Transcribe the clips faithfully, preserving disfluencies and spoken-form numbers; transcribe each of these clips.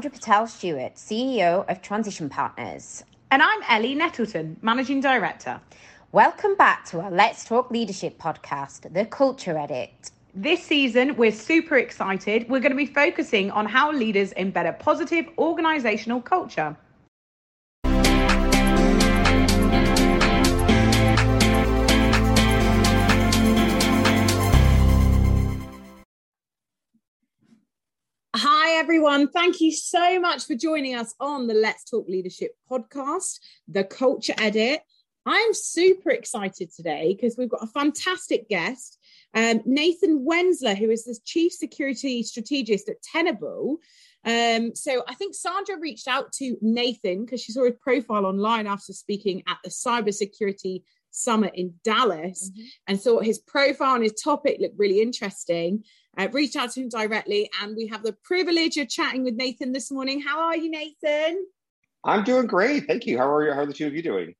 Sandra Patel Stewart, C E O of Transition Partners. And I'm Elly Nettleton, Managing Director. Welcome back to our Let's Talk Leadership podcast, The Culture Edit. This season, we're super excited. We're going to be focusing on how leaders embed a positive organisational culture. Hi, everyone. Thank you so much for joining us on the Let's Talk Leadership podcast, The Culture Edit. I'm super excited today because we've got a fantastic guest, um, Nathan Wenzler, who is the Chief Security Strategist at Tenable. Um, so I think Sandra reached out to Nathan because she saw his profile online after speaking at the Cybersecurity Summit in Dallas, mm-hmm. and thought his profile and his topic looked really interesting. Uh, reached out to him directly, and we have the privilege of chatting with Nathan this morning. How are you, Nathan? I'm doing great. Thank you. How are you? How are the two of you doing?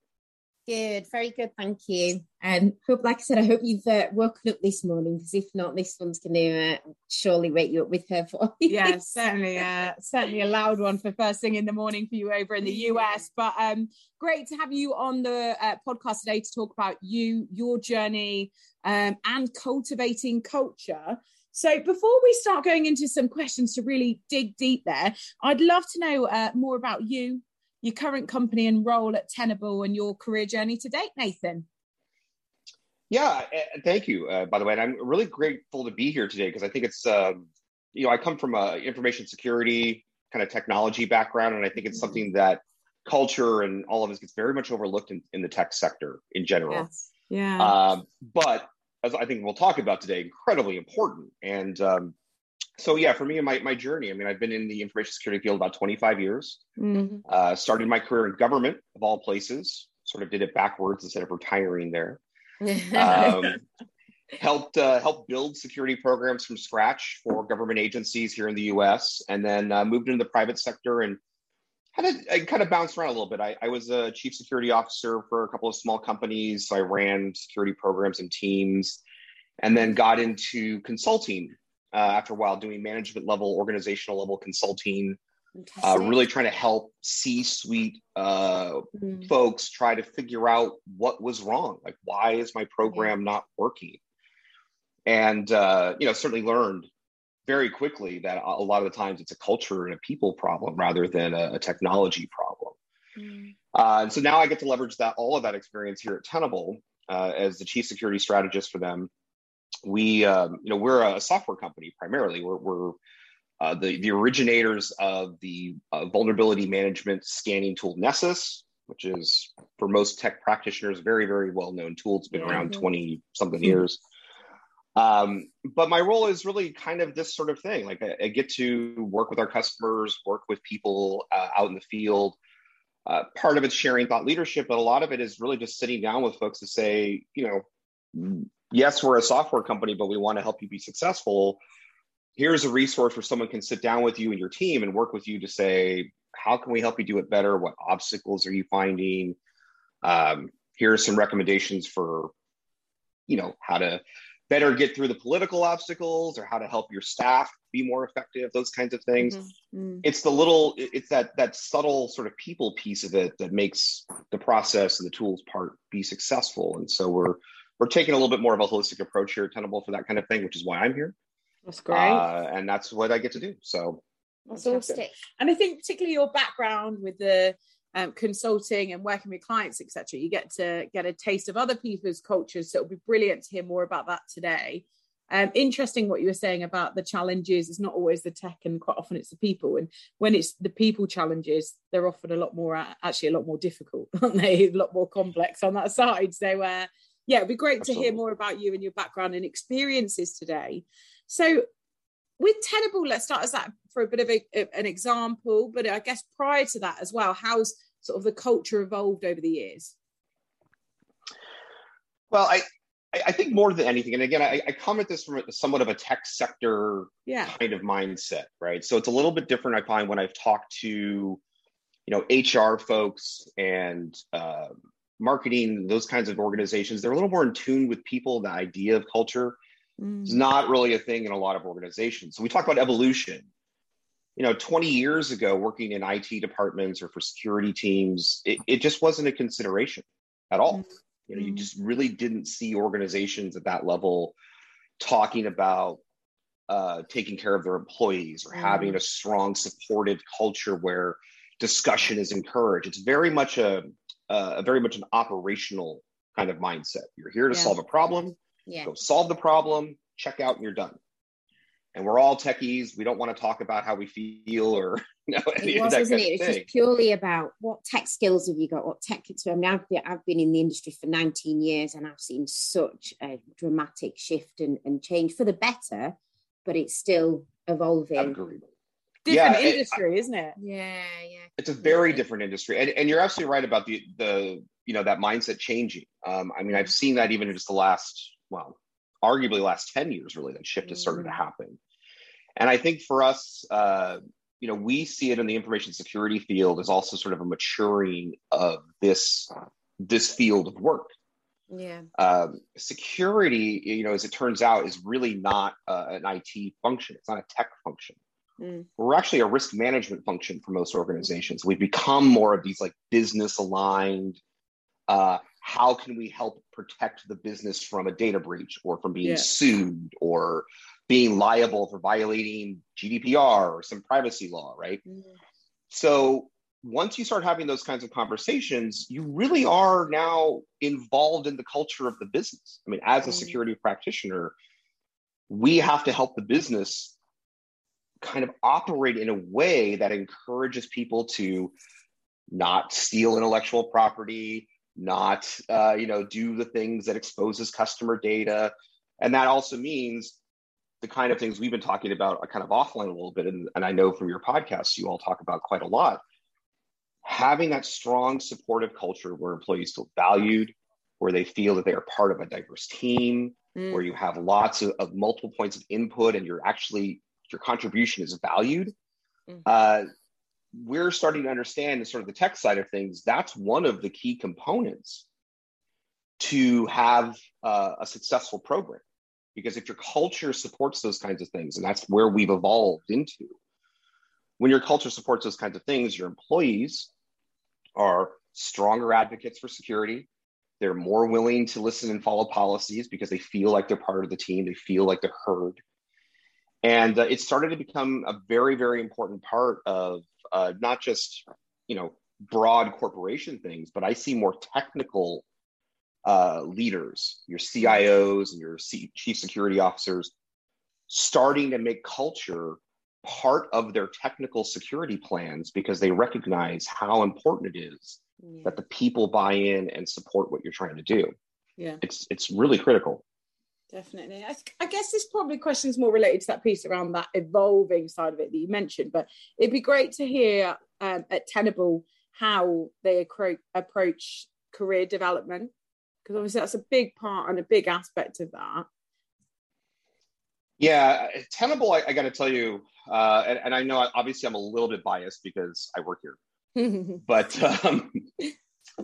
Good, very good, thank you. Um, hope, like I said, I hope you've uh, woken up this morning, because if not, this one's going to uh, surely wake you up with her voice. Yeah, certainly, uh, certainly a loud one for first thing in the morning for you over in the U S. But um, great to have you on the uh, podcast today to talk about you, your journey, um, and cultivating culture. So before we start going into some questions to really dig deep there, I'd love to know uh, more about you, your current company and role at Tenable, and your career journey to date, Nathan. Yeah, thank you, uh, by the way. And I'm really grateful to be here today because I think it's, um, you know, I come from a information security kind of technology background, and I think it's something that culture and all of this gets very much overlooked in, in the tech sector in general. Yes. Yeah. Um, but as I think we'll talk about today, incredibly important. And um, So yeah, for me and my, my journey, I mean, I've been in the information security field about twenty-five years, mm-hmm. uh, started my career in government of all places, sort of did it backwards instead of retiring there, um, helped, uh, helped build security programs from scratch for government agencies here in the U S, and then uh, moved into the private sector and had a, I kind of bounced around a little bit. I, I was a chief security officer for a couple of small companies. So I ran security programs and teams, and then got into consulting. Uh, after a while, doing management level, organizational level consulting, uh, really trying to help C-suite uh, mm. folks try to figure out what was wrong. Like, why is my program yeah. not working? And, uh, you know, certainly learned very quickly that a lot of the times it's a culture and a people problem rather than a, a technology problem. Mm. Uh, and so now I get to leverage that all of that experience here at Tenable uh, as the chief security strategist for them. We, um, you know, we're a software company primarily. We're, we're uh, the, the originators of the uh, vulnerability management scanning tool Nessus, which is for most tech practitioners, very, very well-known tool. It's been yeah, around twenty-something yeah. years. Um, but my role is really kind of this sort of thing. Like I, I get to work with our customers, work with people uh, out in the field. Uh, part of it's sharing thought leadership, but a lot of it is really just sitting down with folks to say, you know, yes, we're a software company, but we want to help you be successful. Here's a resource where someone can sit down with you and your team and work with you to say, how can we help you do it better? What obstacles are you finding? Um, here are some recommendations for, you know, how to better get through the political obstacles, or how to help your staff be more effective, those kinds of things. Mm-hmm. It's the little, it's that that subtle sort of people piece of it that makes the process and the tools part be successful. And so we're We're taking a little bit more of a holistic approach here at Tenable for that kind of thing, which is why I'm here. That's great. Uh, and that's what I get to do. So that's awesome. And I think particularly your background with the um, consulting and working with clients, et cetera, you get to get a taste of other people's cultures. So it'll be brilliant to hear more about that today. Um, interesting what you were saying about the challenges. It's not always the tech, and quite often it's the people. And when it's the people challenges, they're often a lot more, actually a lot more difficult, aren't they? A lot more complex on that side. So, uh, Yeah, it'd be great Absolutely. to hear more about you and your background and experiences today. So with Tenable, let's start as that for a bit of a, a, an example, but I guess prior to that as well, how's sort of the culture evolved over the years? Well, I I think more than anything, and again, I, I come at this from somewhat of a tech sector yeah. kind of mindset, right? So it's a little bit different, I find, when I've talked to, you know, H R folks and, um, marketing, those kinds of organizations. They're a little more in tune with people. The idea of culture mm. is not really a thing in a lot of organizations. So we talk about evolution. you know, twenty years ago, working in I T departments or for security teams, it, it just wasn't a consideration at all. Mm-hmm. You know, you just really didn't see organizations at that level talking about uh, taking care of their employees or mm-hmm. having a strong supportive culture where discussion is encouraged. It's very much a, a very much an operational kind of mindset. You're here to yeah. solve a problem, yeah. go solve the problem, check out, and you're done. And we're all techies. We don't want to talk about how we feel or you know, any it was, of that wasn't kind it? Of thing. It was just purely about what tech skills have you got? What tech experience? I mean, I've been, I've been in the industry for nineteen years and I've seen such a dramatic shift and, and change for the better, but it's still evolving. I agree. Different yeah, industry, it, I, isn't it? Yeah, yeah. It's a very yeah. different industry. And, and you're absolutely right about the, the you know, that mindset changing. Um, I mean, I've seen that even in just the last, well, arguably last ten years, really, that shift has started to happen. And I think for us, uh, you know, we see it in the information security field as also sort of a maturing of this, this field of work. Yeah. Um, security, you know, as it turns out, is really not uh, an I T function. It's not a tech function. Mm. We're actually a risk management function for most organizations. We've become more of these like business aligned, uh, how can we help protect the business from a data breach or from being yeah. sued or being liable for violating G D P R or some privacy law, right? Yeah. So once you start having those kinds of conversations, you really are now involved in the culture of the business. I mean, as a security practitioner, we have to help the business kind of operate in a way that encourages people to not steal intellectual property, not uh, you know, do the things that exposes customer data. And that also means the kind of things we've been talking about kind of offline a little bit. And, and I know from your podcast, you all talk about quite a lot, having that strong supportive culture where employees feel valued, where they feel that they are part of a diverse team, mm. where you have lots of, of multiple points of input and you're actually, your contribution is valued. Mm-hmm. Uh, we're starting to understand sort of the tech side of things. That's one of the key components to have uh, a successful program. Because if your culture supports those kinds of things, and that's where we've evolved into, when your culture supports those kinds of things, your employees are stronger advocates for security. They're more willing to listen and follow policies because they feel like they're part of the team. They feel like they're heard. And uh, it started to become a very, very important part of uh, not just, you know, broad corporation things, but I see more technical uh, leaders, your C I Os and your C- chief security officers, starting to make culture part of their technical security plans because they recognize how important it is yeah. that the people buy in and support what you're trying to do. Yeah, it's it's really critical. Definitely. I, I guess this probably question is more related to that piece around that evolving side of it that you mentioned, but it'd be great to hear um, at Tenable how they accro- approach career development, because obviously that's a big part and a big aspect of that. Yeah, Tenable, I, I got to tell you, uh, and, and I know I, obviously I'm a little bit biased because I work here, but um,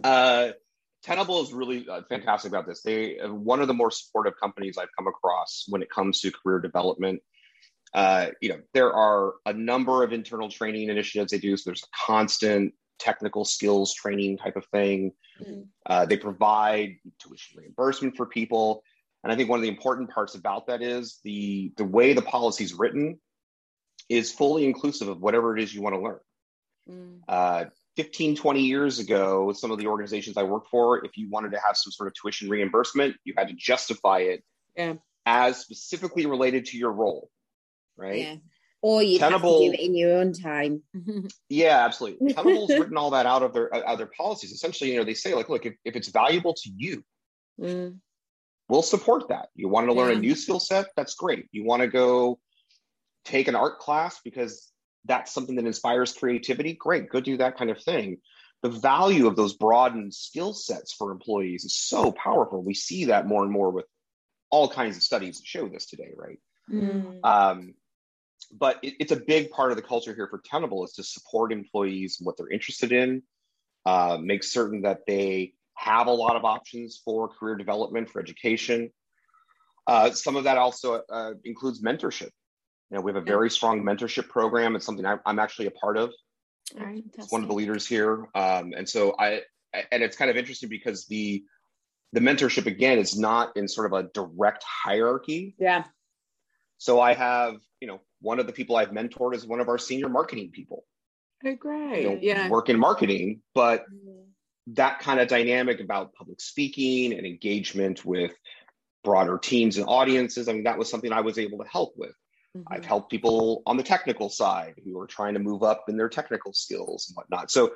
uh, Tenable is really uh, fantastic about this. They are one of the more supportive companies I've come across when it comes to career development. Uh, you know, there are a number of internal training initiatives they do. So there's a constant technical skills training type of thing. Mm-hmm. Uh, they provide tuition reimbursement for people. And I think one of the important parts about that is the, the way the policy is written is fully inclusive of whatever it is you want to learn. Mm-hmm. Uh, fifteen, twenty years ago, some of the organizations I worked for, if you wanted to have some sort of tuition reimbursement, you had to justify it yeah. as specifically related to your role, right? Yeah. Or you have to do it in your own time. Yeah, absolutely. Tenable's written all that out of their out of their policies. Essentially, you know, they say like, look, if, if it's valuable to you, mm. we'll support that. You want to learn yeah. a new skill set? That's great. You want to go take an art class because that's something that inspires creativity, great, go do that kind of thing. The value of those broadened skill sets for employees is so powerful. We see that more and more with all kinds of studies that show this today, right? Mm. Um, but it, it's a big part of the culture here for Tenable is to support employees and what they're interested in, uh, make certain that they have a lot of options for career development, for education. Uh, some of that also uh, includes mentorship. You know, we have a very strong mentorship program. It's something I, I'm actually a part of. All right, it's one of the leaders here. Um, and so I, and it's kind of interesting because the, the mentorship, again, is not in sort of a direct hierarchy. Yeah. So I have, you know, one of the people I've mentored is one of our senior marketing people. Oh, great. You know, yeah. Work in marketing, but that kind of dynamic about public speaking and engagement with broader teams and audiences, I mean, that was something I was able to help with. Mm-hmm. I've helped people on the technical side who are trying to move up in their technical skills and whatnot. So,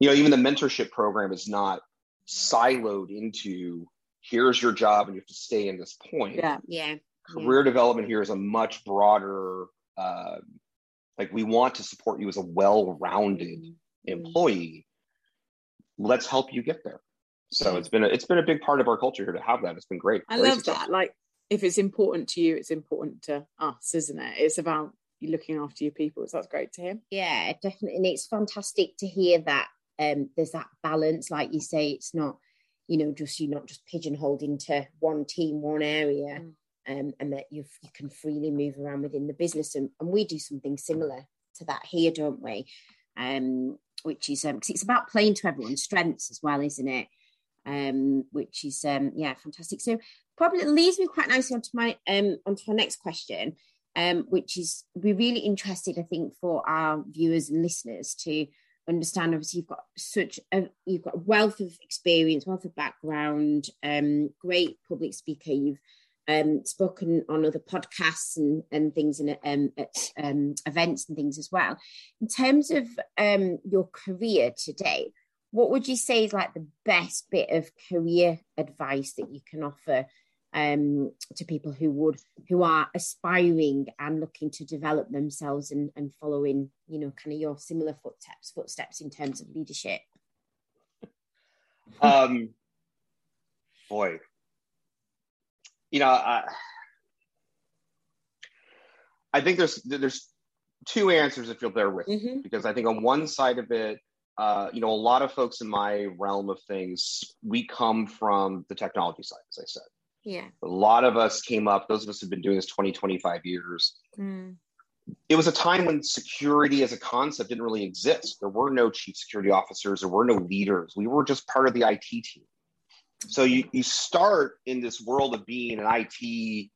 you know, even the mentorship program is not siloed into here's your job and you have to stay in this point. Yeah, yeah. Career yeah. development here is a much broader, uh, like we want to support you as a well-rounded mm-hmm. employee. Let's help you get there. So it's been a, it's been a big part of our culture here to have that. It's been great. I love that. Like, if it's important to you, it's important to us, isn't it? It's about you looking after your people. So that's great to hear. Yeah, definitely. And it's fantastic to hear that um, there's that balance. Like you say, it's not, you know, just you're not just pigeonholed into one team, one area, mm. um, and that you you can freely move around within the business. And, and we do something similar to that here, don't we? Um, which is um, 'cause it's about playing to everyone's strengths as well, isn't it? Um, which is um, yeah, fantastic. So probably leads me quite nicely onto my um onto our next question, um, which is we're really interested, I think, for our viewers and listeners to understand. Obviously, you've got such a you've got a wealth of experience, wealth of background, um, great public speaker. You've um spoken on other podcasts and and things and um at um events and things as well. In terms of um your career today, what would you say is like the best bit of career advice that you can offer um, to people who would who are aspiring and looking to develop themselves and, and following, you know, kind of your similar footsteps footsteps in terms of leadership? Um, boy, you know, I, I think there's there's two answers if you'll bear with me, mm-hmm. because I think on one side of it. Uh, you know, a lot of folks in my realm of things, we come from the technology side, as I said. Yeah. A lot of us came up, those of us who've been doing this twenty, twenty-five years. Mm. It was a time when security as a concept didn't really exist. There were no chief security officers. There were no leaders. We were just part of the I T team. So you, you start in this world of being an I T,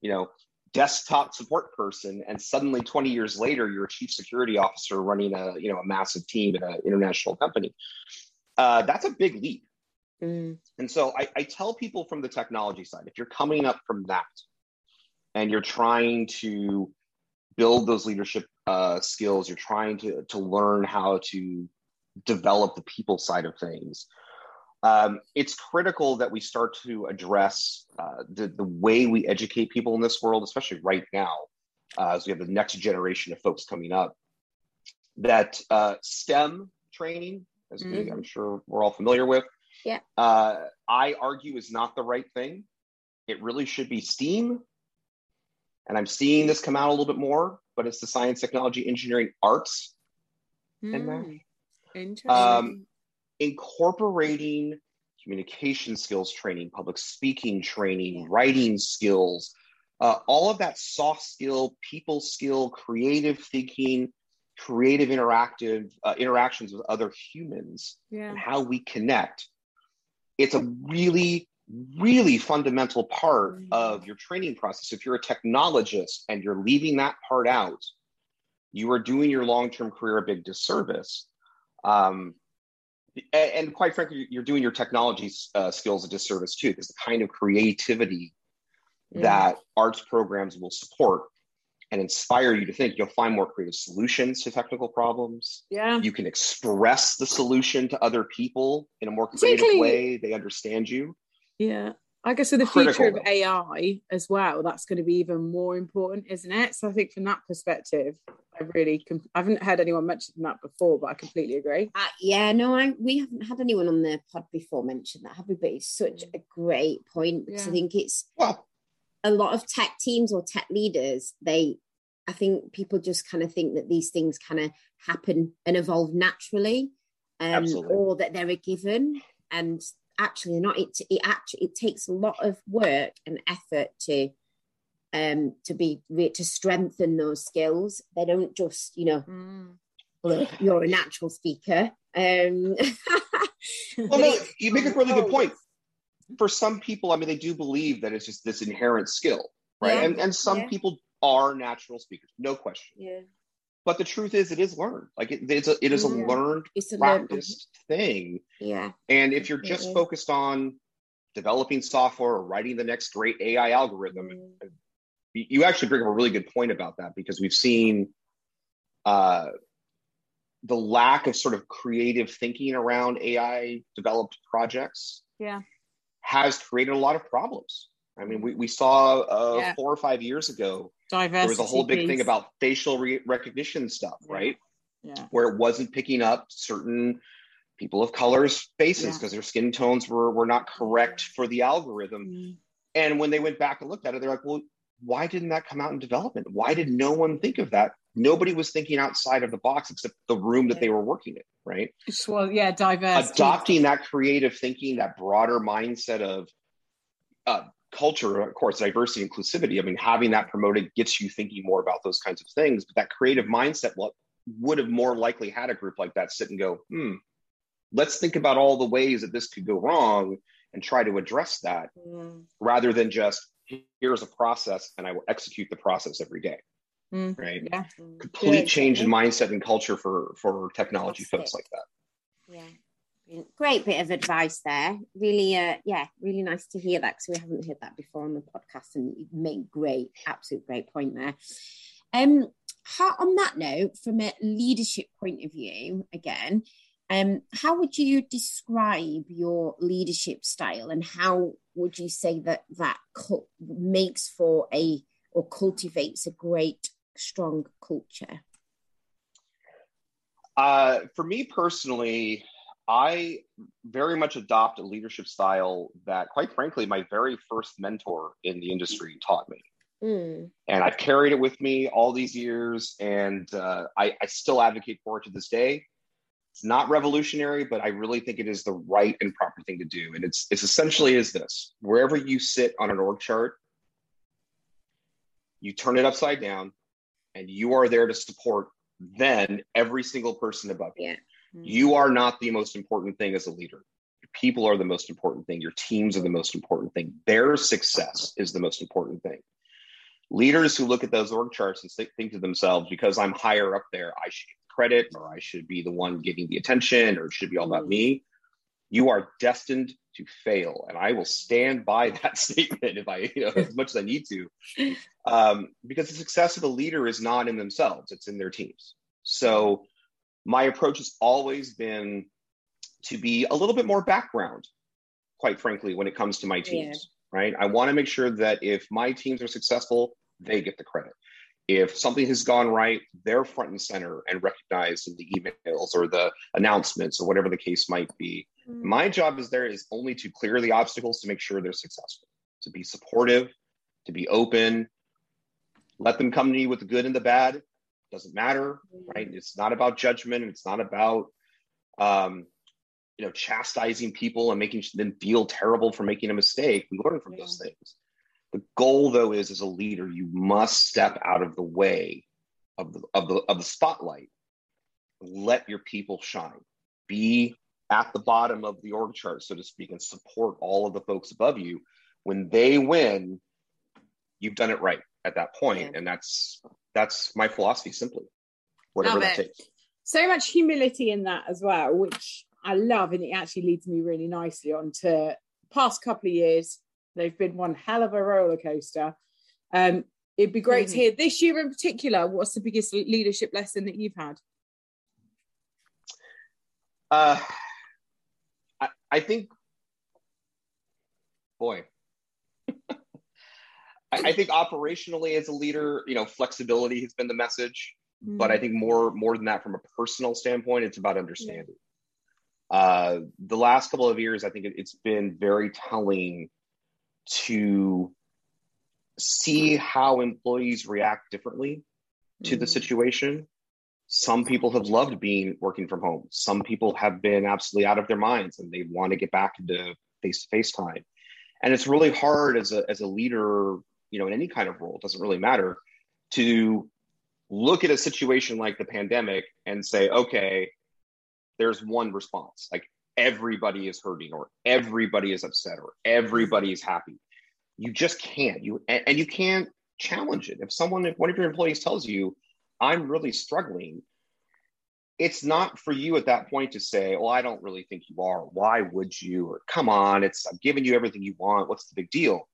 you know, desktop support person, and suddenly twenty years later, you're a chief security officer running a you know a massive team at an international company. Uh, that's a big leap. Mm. And so I, I tell people from the technology side, if you're coming up from that and you're trying to build those leadership uh, skills, you're trying to to learn how to develop the people side of things. Um, it's critical that we start to address uh, the, the way we educate people in this world, especially right now, uh, as we have the next generation of folks coming up, that uh, STEM training, as mm-hmm. we, I'm sure we're all familiar with, yeah. uh, I argue is not the right thing. It really should be STEAM. And I'm seeing this come out a little bit more, but it's the science, technology, engineering, arts, mm. and math. Interesting. Um, incorporating communication skills training, public speaking training, yeah. writing skills, uh, all of that soft skill, people skill, creative thinking, creative interactive uh, interactions with other humans, yeah. and how we connect. It's a really, really fundamental part mm-hmm. of your training process. If you're a technologist and you're leaving that part out, you are doing your long-term career a big disservice. Um, And quite frankly, you're doing your technology uh, skills a disservice too, because the kind of creativity mm. that arts programs will support and inspire you to think, you'll find more creative solutions to technical problems. Yeah. You can express the solution to other people in a more creative way. They understand you. Yeah. I guess with the Critical, future of A I as well, that's going to be even more important, isn't it? So I think from that perspective, I really, com- I haven't heard anyone mention that before, but I completely agree. Uh, yeah, no, I, we haven't had anyone on the pod before mention that, have we? But it's such a great point because yeah. I think it's well, a lot of tech teams or tech leaders, they, I think people just kind of think that these things kind of happen and evolve naturally um, or that they're a given. And actually not it it actually it takes a lot of work and effort to um, to be to strengthen those skills. They don't just, you know, mm. look, you're a natural speaker. Um, well, no, you make a really good point. For some people, I mean, they do believe that it's just this inherent skill, right? Yeah. And and some yeah. people are natural speakers, no question. Yeah. But the truth is, it is learned. Like it, it's a, it is a yeah. learned, it's a practiced learned. thing. Yeah. And if you're just yeah. focused on developing software or writing the next great A I algorithm, mm. you actually bring up a really good point about that, because we've seen uh, the lack of sort of creative thinking around A I developed projects. Yeah. Has created a lot of problems. I mean, we, we saw uh, yeah. four or five years ago, Diversity there was a whole big piece. thing about facial re- recognition stuff, yeah. right? Yeah. Where it wasn't picking up certain people of color's faces because yeah. their skin tones were, were not correct for the algorithm. Mm. And when they went back and looked at it, they're like, well, why didn't that come out in development? Why did no one think of that? Nobody was thinking outside of the box except the room that they were working in, right? Well, yeah, diverse. Adopting that creative thinking, that broader mindset of uh, culture, of course, diversity, inclusivity. I mean, having that promoted gets you thinking more about those kinds of things. But that creative mindset well, would have more likely had a group like that sit and go, hmm, let's think about all the ways that this could go wrong and try to address that mm. rather than just here's a process and I will execute the process every day. Mm, right. Yeah. Complete Good. change in mindset and culture for, for technology That's folks it. like that. Yeah. Great bit of advice there. Really, uh, yeah, really nice to hear that, because we haven't heard that before on the podcast, and you make great, absolute great point there. Um, how, on that note, from a leadership point of view, again, um, how would you describe your leadership style, and how would you say that that co- makes for a, or cultivates a great strong culture? Uh, for me personally, I very much adopt a leadership style that, quite frankly, my very first mentor in the industry taught me. Mm. And I've carried it with me all these years, and uh, I, I still advocate for it to this day. It's not revolutionary, but I really think it is the right and proper thing to do. And it's, it's essentially is this: wherever you sit on an org chart, you turn it upside down, and you are there to support then every single person above you. Yeah. Mm-hmm. You are not the most important thing as a leader. Your people are the most important thing. Your teams are the most important thing. Their success is the most important thing. Leaders who look at those org charts and think to themselves, because I'm higher up there, I should get credit, or I should be the one getting the attention, or it should be all about mm-hmm. me. You are destined to fail. And I will stand by that statement if I, you know, as much as I need to, um, because the success of a leader is not in themselves, it's in their teams. So my approach has always been to be a little bit more background, quite frankly, when it comes to my teams, yeah. right? I want to make sure that if my teams are successful, they get the credit. If something has gone right, they're front and center and recognized in the emails or the announcements or whatever the case might be. Mm. My job is there is only to clear the obstacles to make sure they're successful, to be supportive, to be open, let them come to you with the good and the bad. Doesn't matter, mm. right? It's not about judgment. It's not about, um, you know, chastising people and making them feel terrible for making a mistake. We learn from yeah. those things. The goal, though, is as a leader, you must step out of the way of the, of the, of the spotlight. Let your people shine. Be at the bottom of the org chart, so to speak, and support all of the folks above you. When they win, you've done it right at that point. Yeah. And that's that's my philosophy, simply. Whatever that takes. So much humility in that as well, which I love. And it actually leads me really nicely on to past couple of years. They've been one hell of a roller coaster. Um, it'd be great mm-hmm. to hear this year in particular. What's the biggest leadership lesson that you've had? Uh, I, I think, boy, I, I think operationally as a leader, you know, flexibility has been the message. Mm-hmm. But I think more more than that, from a personal standpoint, it's about understanding. Yeah. Uh, the last couple of years, I think it, it's been very telling to see how employees react differently to mm. the situation. Some people have loved being working from home. Some people have been absolutely out of their minds and they want to get back into face-to-face time. And it's really hard as a as a leader you know, in any kind of role, it doesn't really matter, to look at a situation like the pandemic and say, okay, there's one response, like everybody is hurting or everybody is upset or everybody is happy. You just can't, you and you can't challenge it. If someone, if one of your employees tells you, I'm really struggling, it's not for you at that point to say, well, I don't really think you are. Why would you? Or come on, it's, I've given you everything you want. What's the big deal?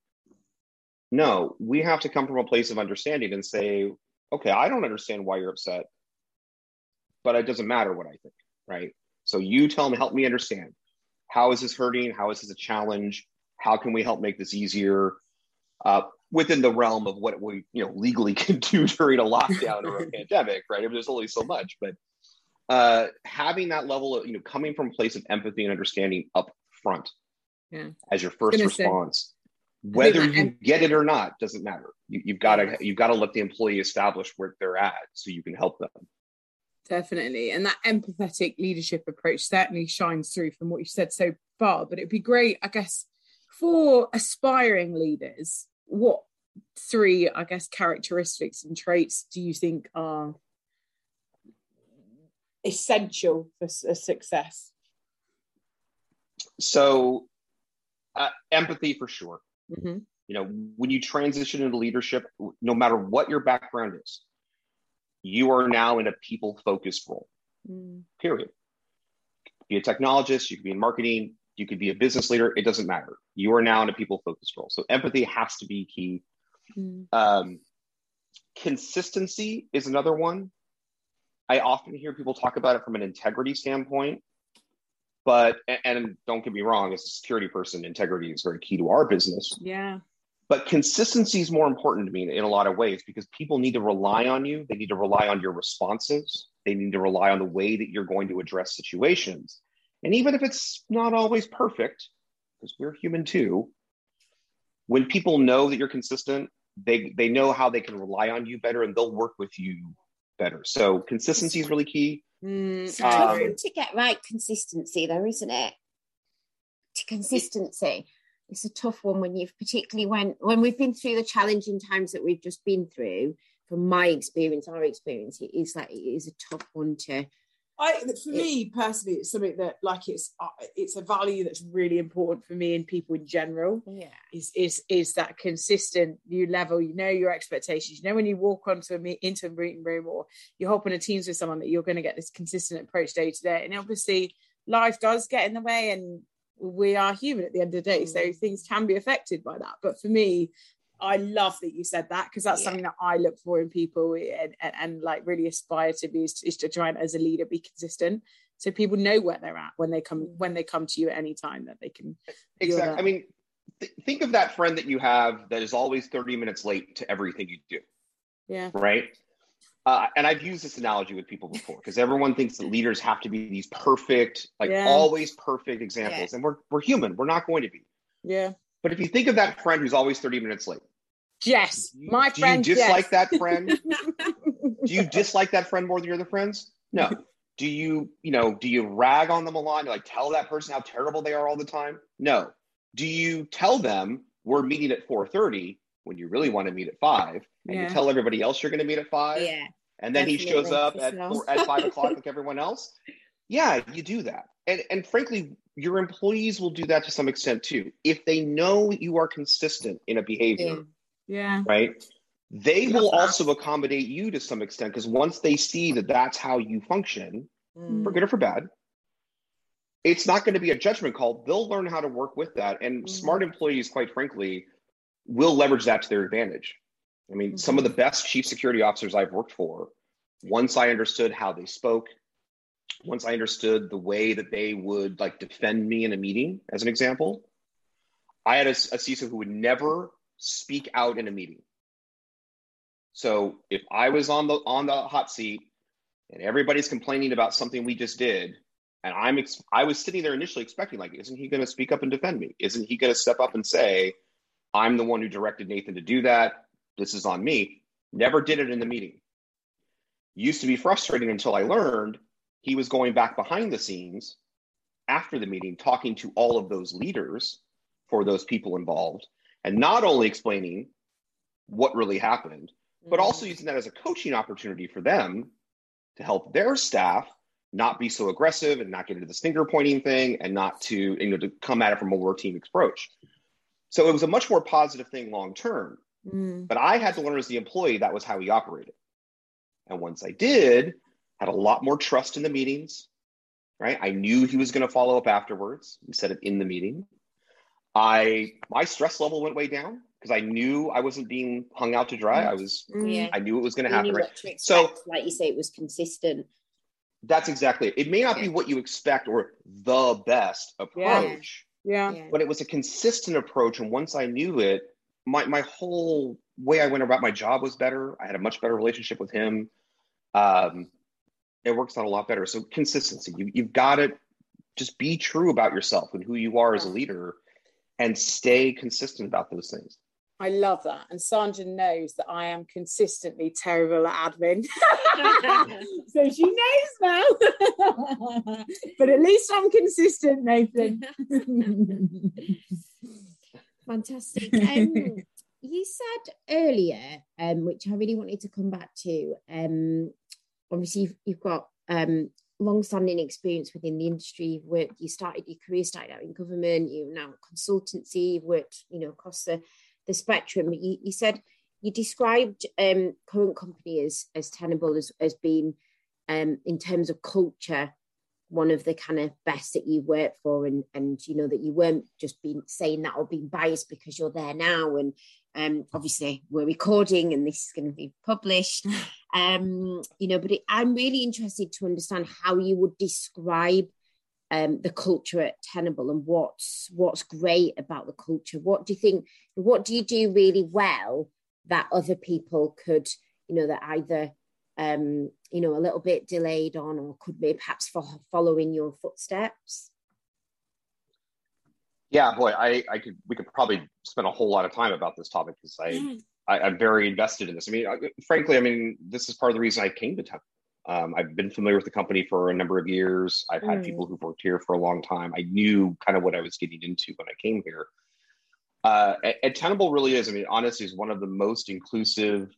No, we have to come from a place of understanding and say, okay, I don't understand why you're upset, but it doesn't matter what I think, right? So you tell me, help me understand. How is this hurting? How is this a challenge? How can we help make this easier uh, within the realm of what we, you know, legally can do during a lockdown or a pandemic, right? I mean, there's only so much, but uh, having that level of, you know, coming from a place of empathy and understanding up front yeah. as your first response. Say. Whether you get it or not doesn't matter. You, you've got to you've got to let the employee establish where they're at so you can help them. Definitely, and that empathetic leadership approach certainly shines through from what you've said so far. But it'd be great, I guess, for aspiring leaders. What three, I guess, characteristics and traits do you think are essential for success? So, uh, empathy for sure. Mm-hmm. You know, when you transition into leadership, no matter what your background is, you are now in a people-focused role, mm. period. You could be a technologist, you could be in marketing, you could be a business leader, it doesn't matter. You are now in a people-focused role. So empathy has to be key. Mm. Um, consistency is another one. I often hear people talk about it from an integrity standpoint. But, and don't get me wrong, as a security person, integrity is very key to our business. Yeah. But consistency is more important to me in, in a lot of ways because people need to rely on you. They need to rely on your responses. They need to rely on the way that you're going to address situations. And even if it's not always perfect, because we're human too, when people know that you're consistent, they, they know how they can rely on you better and they'll work with you better. So consistency is really key. Mm, it's um, tough to get right consistency though, isn't it? To consistency, it's a tough one when you've particularly when when we've been through the challenging times that we've just been through. From my experience, our experience, it is like it is a tough one to. I for it, me personally, it's something that like it's it's a value that's really important for me and people in general. Yeah, is is is that consistent? You level, you know your expectations. You know when you walk onto a meet into a meeting room or you're hopping on teams with someone that you're going to get this consistent approach day to day. And obviously, life does get in the way, and we are human at the end of the day, mm. so things can be affected by that. But for me, I love that you said that because that's yeah. something that I look for in people and, and, and like really aspire to be is, is to try and as a leader be consistent so people know where they're at when they come when they come to you at any time that they can. Exactly. I mean, th- think of that friend that you have that is always thirty minutes late to everything you do. Yeah. Right. Uh, and I've used this analogy with people before because everyone thinks that leaders have to be these perfect, like yeah. always perfect examples, yeah. and we're we're human. We're not going to be. Yeah. But if you think of that friend who's always thirty minutes late, Jess, you, my do friend, do you dislike Jess. that friend? Do you dislike that friend more than your other friends? No. Do you, you know, do you rag on them a lot? And like tell that person how terrible they are all the time? No. Do you tell them we're meeting at four thirty when you really want to meet at five, and yeah. you tell everybody else you're going to meet at five, yeah, and then definitely he shows up at four, at five o'clock like everyone else? Yeah, you do that, and and frankly. Your employees will do that to some extent too. If they know you are consistent in a behavior, yeah, right? They will also accommodate you to some extent because once they see that that's how you function, mm. for good or for bad, it's not going to be a judgment call. They'll learn how to work with that. And mm. smart employees, quite frankly, will leverage that to their advantage. I mean, mm-hmm. some of the best chief security officers I've worked for, once I understood how they spoke, once I understood the way that they would like defend me in a meeting, as an example, I had a, a C I S O who would never speak out in a meeting. So if I was on the on the hot seat and everybody's complaining about something we just did, and I'm ex- I was sitting there initially expecting like, isn't he going to speak up and defend me? Isn't he going to step up and say, I'm the one who directed Nathan to do that. This is on me. Never did it in the meeting. Used to be frustrating until I learned he was going back behind the scenes after the meeting, talking to all of those leaders for those people involved, and not only explaining what really happened, but also using that as a coaching opportunity for them to help their staff not be so aggressive and not get into this finger pointing thing and not to, you know, to come at it from a more team approach. So it was a much more positive thing long-term, mm. but I had to learn as the employee, that was how he operated. And once I did, had a lot more trust in the meetings, right? I knew he was going to follow up afterwards. We said it in the meeting. I, my stress level went way down, because I knew I wasn't being hung out to dry. I was, yeah. I knew it was going to happen. Right? To expect, so, like you say, it was consistent. That's exactly it. It may not yeah. be what you expect or the best approach, yeah. yeah, but it was a consistent approach. And once I knew it, my my whole way I went about my job was better. I had a much better relationship with him. Um, it works out a lot better. So consistency. You you've got to just be true about yourself and who you are as a leader, and stay consistent about those things. I love that. And Sandra knows that I am consistently terrible at admin. So she knows now. But at least I'm consistent, Nathan. Fantastic. Um, you said earlier, um, which I really wanted to come back to, um, obviously you've, you've got um, long-standing experience within the industry. You've worked, you started, your career started out in government, you're now consultancy, you've worked, you know, across the the spectrum. You, you said you described um, current company as, as Tenable as, as being, um, in terms of culture, one of the kind of best that you worked for, and and you know that you weren't just being saying that or being biased because you're there now. And um, obviously we're recording and this is going to be published, um, you know. But it, I'm really interested to understand how you would describe Um, the culture at Tenable, and what's what's great about the culture. What do you think, what do you do really well that other people could, you know, that either, um, you know, a little bit delayed on, or could maybe perhaps fo- follow in your footsteps? Yeah, boy, I, I could, we could probably spend a whole lot of time about this topic, because I, yeah. I, I'm very invested in this. I mean, I, frankly, I mean, this is part of the reason I came to Tenable. Um, I've been familiar with the company for a number of years. I've had mm. people who've worked here for a long time. I knew kind of what I was getting into when I came here. Uh, and Tenable really is, I mean, honestly, is one of the most inclusive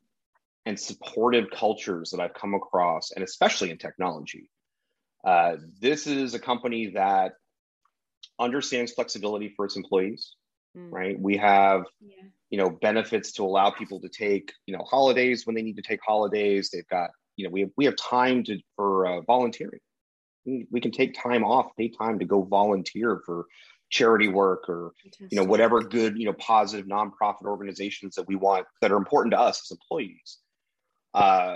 and supportive cultures that I've come across, and especially in technology. Uh, this is a company that understands flexibility for its employees, mm. right? We have... Yeah. you know, benefits to allow people to take, you know, holidays when they need to take holidays. They've got, you know, we have, we have time to, for uh, volunteering. We, we can take time off, pay time to go volunteer for charity work, or, Fantastic. you know, whatever good, you know, positive nonprofit organizations that we want, that are important to us as employees. Uh,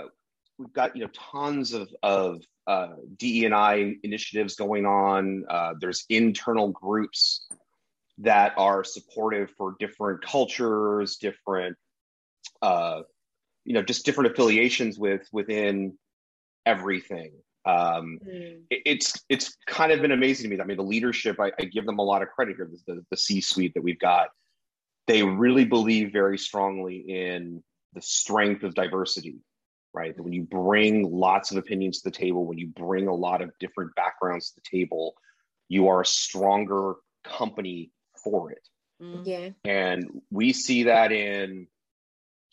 we've got, you know, tons of, of uh, D E and I initiatives going on. Uh, there's internal groups that are supportive for different cultures, different, uh, you know, just different affiliations with within everything. Um, mm. it, it's it's kind of been amazing to me. I mean, the leadership, I, I give them a lot of credit here, the, the C-suite that we've got. They really believe very strongly in the strength of diversity, right? That when you bring lots of opinions to the table, when you bring a lot of different backgrounds to the table, you are a stronger company for it. Yeah. And we see that in,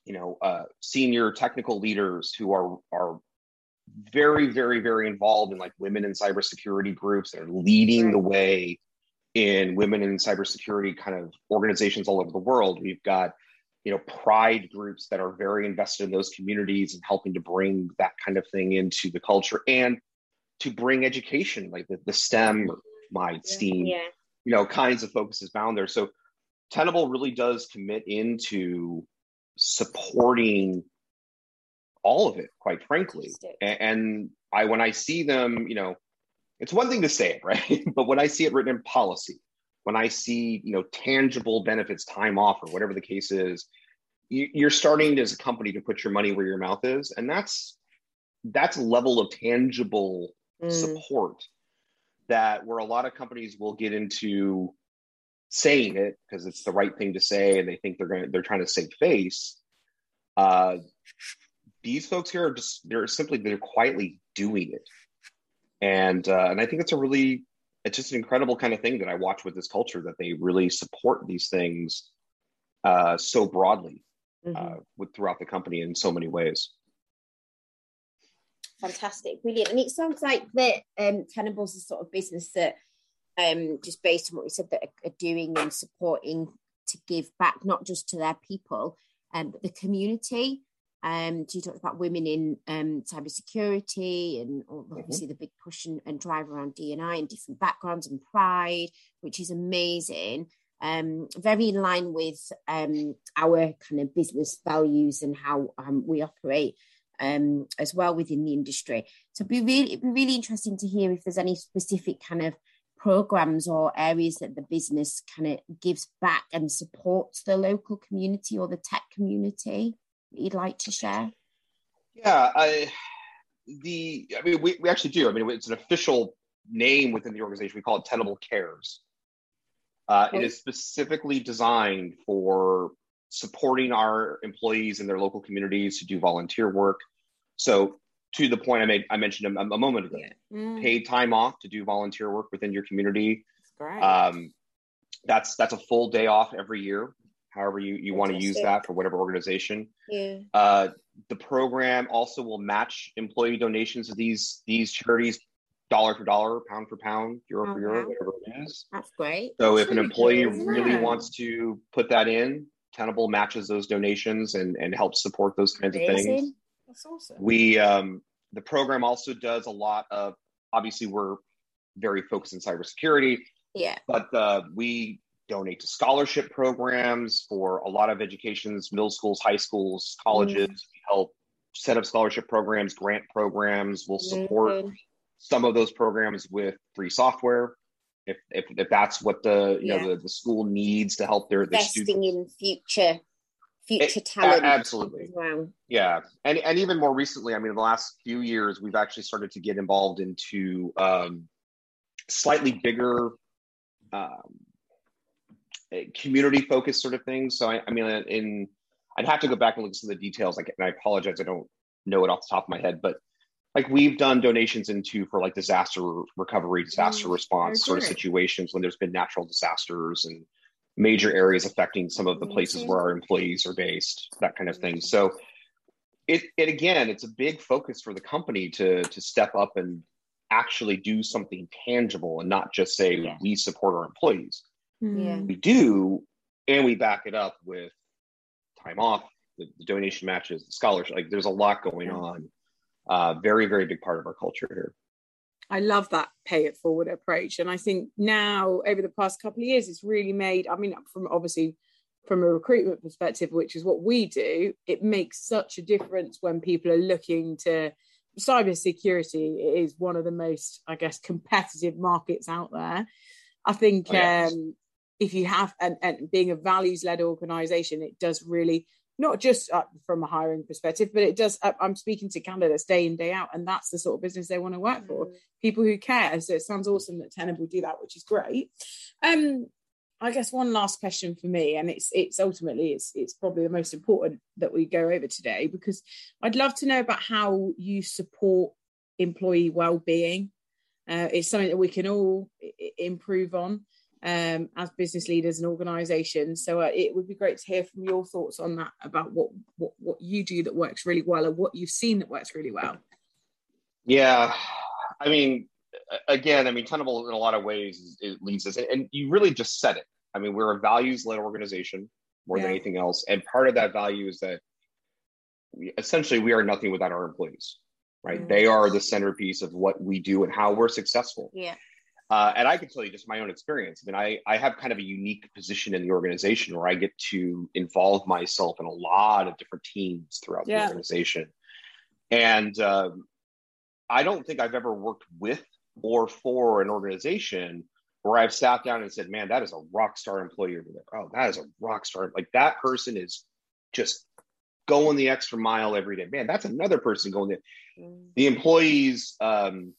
you know, uh, senior technical leaders who are, are very, very, very involved in like women in cybersecurity groups, that are leading the way in women in cybersecurity kind of organizations all over the world. We've got, you know, pride groups that are very invested in those communities and helping to bring that kind of thing into the culture, and to bring education, like the, the STEM, or my STEAM, yeah. you know, kinds of focuses bound there. So Tenable really does commit into supporting all of it, quite frankly. And I, when I see them, you know, it's one thing to say it, right? But when I see it written in policy, when I see, you know, tangible benefits, time off, or whatever the case is, you, you're starting as a company to put your money where your mouth is. And that's, that's a level of tangible mm. support that where a lot of companies will get into saying it because it's the right thing to say, and they think they're going to, they're trying to save face. Uh, these folks here are just, they're simply, they're quietly doing it. And, uh, and I think it's a really, it's just an incredible kind of thing that I watch with this culture, that they really support these things uh, so broadly. mm-hmm. uh, with, throughout the company in so many ways. Fantastic, brilliant. And it sounds like that um, Tenable's a sort of business that, um, just based on what you said, that are, are doing and supporting to give back, not just to their people, um, but the community. Um, so you talked about women in um, cybersecurity and obviously mm-hmm. the big push and, and drive around D and I and different backgrounds and pride, which is amazing. Um, very in line with um, our kind of business values and how um, we operate um, as well within the industry. So it'd be really, it'd be really interesting to hear if there's any specific kind of programs or areas that the business kind of gives back and supports the local community or the tech community you'd like to share? Yeah, I, the I mean, we, we actually do. I mean, it's an official name within the organization. We call it Tenable Cares. Uh, okay. It is specifically designed for supporting our employees in their local communities to do volunteer work. So to the point I made, I mentioned a, a moment ago, yeah. mm. paid time off to do volunteer work within your community. That's great. Um, that's, that's a full day off every year. However you, you want to use that for whatever organization. Yeah. Uh, the program also will match employee donations to these these charities, dollar for dollar, pound for pound, euro oh, for euro, wow. whatever it is. That's great. So that's if really an employee good, really it? wants to put that in, Tenable matches those donations and, and helps support those kinds Amazing. of things. That's awesome. We um, the program also does a lot of, obviously we're very focused in cybersecurity. Yeah. But uh, we donate to scholarship programs for a lot of educations, middle schools, high schools, colleges. Mm. We help set up scholarship programs, grant programs. We'll support mm. some of those programs with free software, if if, if that's what the you yeah. know the, the school needs to help their, their investing students. in future future it, talent. Absolutely, wow. yeah, and and even more recently, I mean, in the last few years, we've actually started to get involved into um, slightly bigger. Um, community focused sort of things. So I, I mean, in I'd have to go back and look at some of the details. Like, and I apologize, I don't know it off the top of my head, but like we've done donations into for like disaster recovery, disaster mm, response sort of situations when there's been natural disasters and major areas affecting some of the mm-hmm. places where our employees are based, that kind of mm-hmm. thing. So it it again, it's a big focus for the company to to step up and actually do something tangible and not just say yeah. we support our employees. Yeah. We do, and we back it up with time off, the, the donation matches, the scholarship. Like, there's a lot going on. Uh, very, very big part of our culture here. I love that pay it forward approach, and I think now over the past couple of years, it's really made. I mean, from obviously from a recruitment perspective, which is what we do, it makes such a difference when people are looking to cybersecurity. It is one of the most, I guess, competitive markets out there. I think. Oh, yes. um, If you have, and, and being a values-led organisation, it does really, not just uh, from a hiring perspective, but it does, uh, I'm speaking to candidates day in, day out, and that's the sort of business they want to work for, mm. people who care. So it sounds awesome that Tenable do that, which is great. Um, I guess one last question for me, and it's it's ultimately, it's it's probably the most important that we go over today, because I'd love to know about how you support employee well-being. Uh, it's something that we can all I- improve on. Um, as business leaders and organisations. So uh, it would be great to hear from your thoughts on that, about what, what what you do that works really well, or what you've seen that works really well. Yeah, I mean, again, I mean, Tenable in a lot of ways, it leads us, and you really just said it. I mean, we're a values-led organization more yeah. than anything else, and part of that value is that we, essentially we are nothing without our employees, right? Mm-hmm. They are the centerpiece of what we do and how we're successful. Yeah. Uh, and I can tell you just my own experience. I mean, I, I have kind of a unique position in the organization where I get to involve myself in a lot of different teams throughout yeah. the organization. And um, I don't think I've ever worked with or for an organization where I've sat down and said, man, that is a rock star employee over there. Oh, that is a rock star. Like, that person is just going the extra mile every day. Man, that's another person going there. Mm. The employees, um,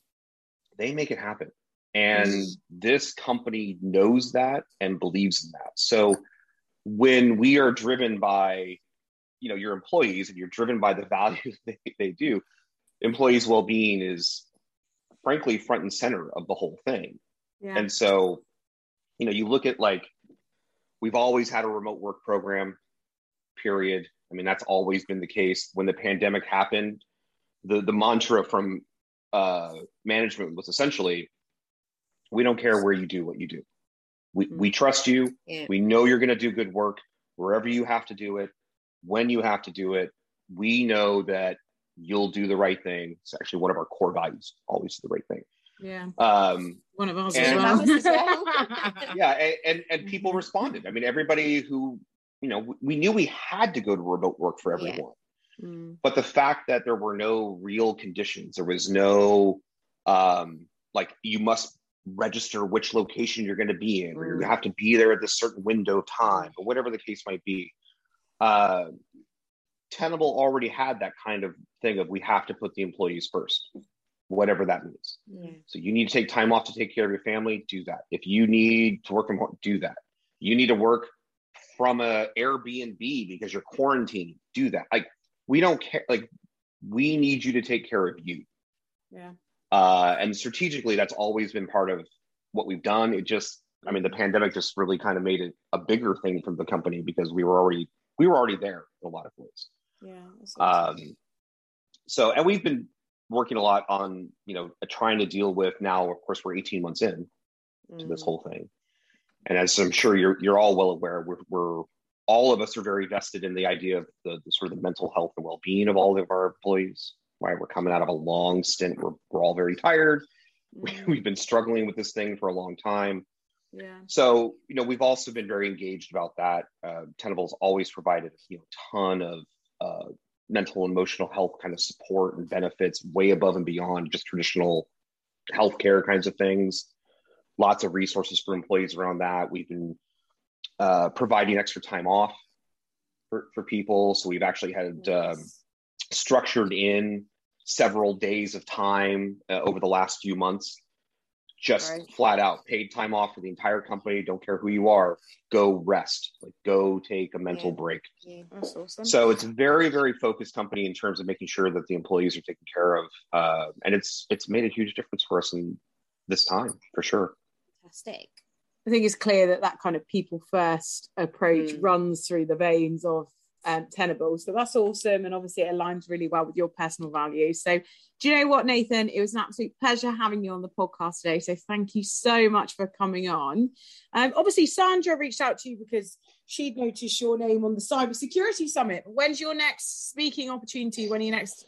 they make it happen. And this company knows that and believes in that. So when we are driven by, you know, your employees, and you're driven by the value they, they do, employees' well-being is frankly front and center of the whole thing. Yeah. And so, you know, you look at, like, we've always had a remote work program, period. I mean, that's always been the case. When the pandemic happened, the, the mantra from uh, management was essentially, we don't care where you do what you do. We, we trust you. Yeah. We know you're going to do good work wherever you have to do it, when you have to do it. We know that you'll do the right thing. It's actually one of our core values, always do the right thing. Yeah. Um, one of ours and, as well. yeah. And, and, and people responded. I mean, everybody who, you know, we knew we had to go to remote work for everyone. Yeah. Mm. But the fact that there were no real conditions, there was no, um, like, you must register which location you're going to be in, or you have to be there at this certain window of time, or whatever the case might be. Uh, Tenable already had that kind of thing of, we have to put the employees first, whatever that means. Yeah. So you need to take time off to take care of your family, do that. If you need to work from home, do that. You need to work from a Airbnb because you're quarantined, do that. Like, we don't care. Like, we need you to take care of you. Yeah. Uh, and strategically, that's always been part of what we've done. It just, I mean, the pandemic just really kind of made it a bigger thing from the company because we were already, we were already there in a lot of ways. Yeah. Um, so, and we've been working a lot on, you know, trying to deal with now, of course, we're eighteen months in mm. to this whole thing. And as I'm sure you're, you're all well aware, we're, we're, all of us are very vested in the idea of the, the sort of the mental health and well-being of all of our employees. Right, we're coming out of a long stint. We're, we're all very tired. We, we've been struggling with this thing for a long time. Yeah. So, you know, we've also been very engaged about that. Uh, Tenable's always provided a you know, ton of uh, mental and emotional health kind of support and benefits way above and beyond just traditional healthcare kinds of things. Lots of resources for employees around that. We've been uh, providing extra time off for, for people. So we've actually had yes. um, structured in several days of time uh, over the last few months, just right. flat out paid time off for the entire company. Don't care who you are, go rest, like go take a mental yeah. break. Yeah. That's awesome. So it's a very, very focused company in terms of making sure that the employees are taken care of. Uh, and it's, it's made a huge difference for us in this time for sure. Fantastic. I think it's clear that that kind of people first approach mm. runs through the veins of Um, Tenable. So that's awesome, and obviously it aligns really well with your personal values. So do you know what, Nathan, it was an absolute pleasure having you on the podcast today, so thank you so much for coming on. Um, obviously Sandra reached out to you because she'd noticed your name on the Cybersecurity Summit. When's your next speaking opportunity? When are you next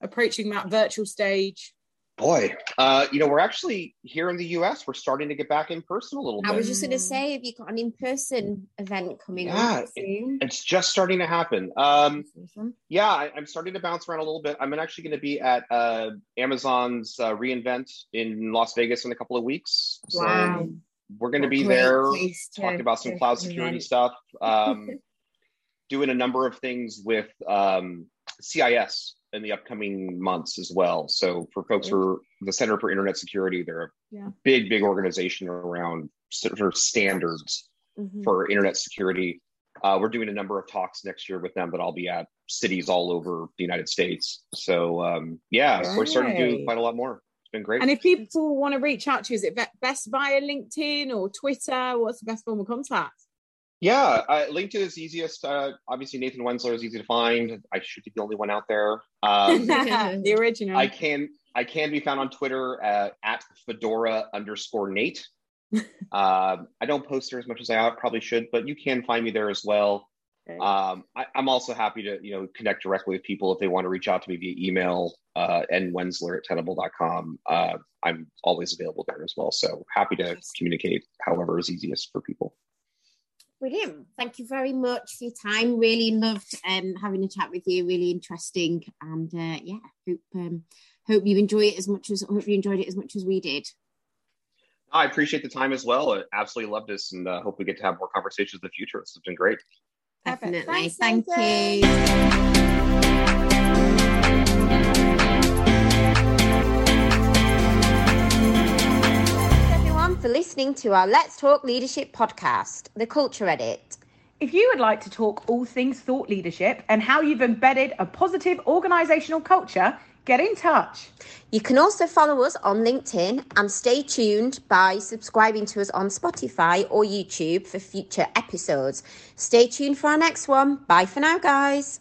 approaching that virtual stage? Boy, uh, you know, we're actually here in the U S, we're starting to get back in person a little bit. I was just going to say, have you got an in-person event coming yeah, up soon? It, it's just starting to happen. Um, awesome. Yeah, I, I'm starting to bounce around a little bit. I'm actually going to be at uh, Amazon's uh, reInvent in Las Vegas in a couple of weeks. So wow. we're going to be there talking about some cloud security stuff, um, doing a number of things with um, C I S in the upcoming months as well. So for folks who are the Center for Internet Security, they're a yeah. big, big organization around sort of standards mm-hmm. for internet security. Uh, we're doing a number of talks next year with them that I'll be at cities all over the United States. So um, yeah, right. we're starting to do quite a lot more. It's been great. And if people want to reach out to you, is it best via LinkedIn or Twitter? What's the best form of contact? Yeah, uh, LinkedIn is easiest. Uh, obviously, Nathan Wenzler is easy to find. I should be the only one out there. Um, the original. I can I can be found on Twitter uh, at Fedora underscore Nate. uh, I don't post there as much as I probably should, but you can find me there as well. Okay. Um, I, I'm also happy to you know connect directly with people if they want to reach out to me via email, uh, nwenzler at tenable dot com. Uh, I'm always available there as well. So happy to communicate however is easiest for people. Brilliant. Thank you very much for your time. Really loved um, having a chat with you. Really interesting. And uh, yeah, hope um, hope you enjoy it as much as hope you enjoyed it as much as we did. I appreciate the time as well. I absolutely loved this, and uh, hope we get to have more conversations in the future. It's been great. Perfect. Definitely. Thanks, thank Nathan. You. For listening to our Let's Talk Leadership podcast, The Culture Edit. If you would like to talk all things thought leadership and how you've embedded a positive organisational culture Get in touch. You can also follow us on LinkedIn and stay tuned by subscribing to us on Spotify or YouTube for future episodes. Stay tuned for our next one. Bye for now, guys.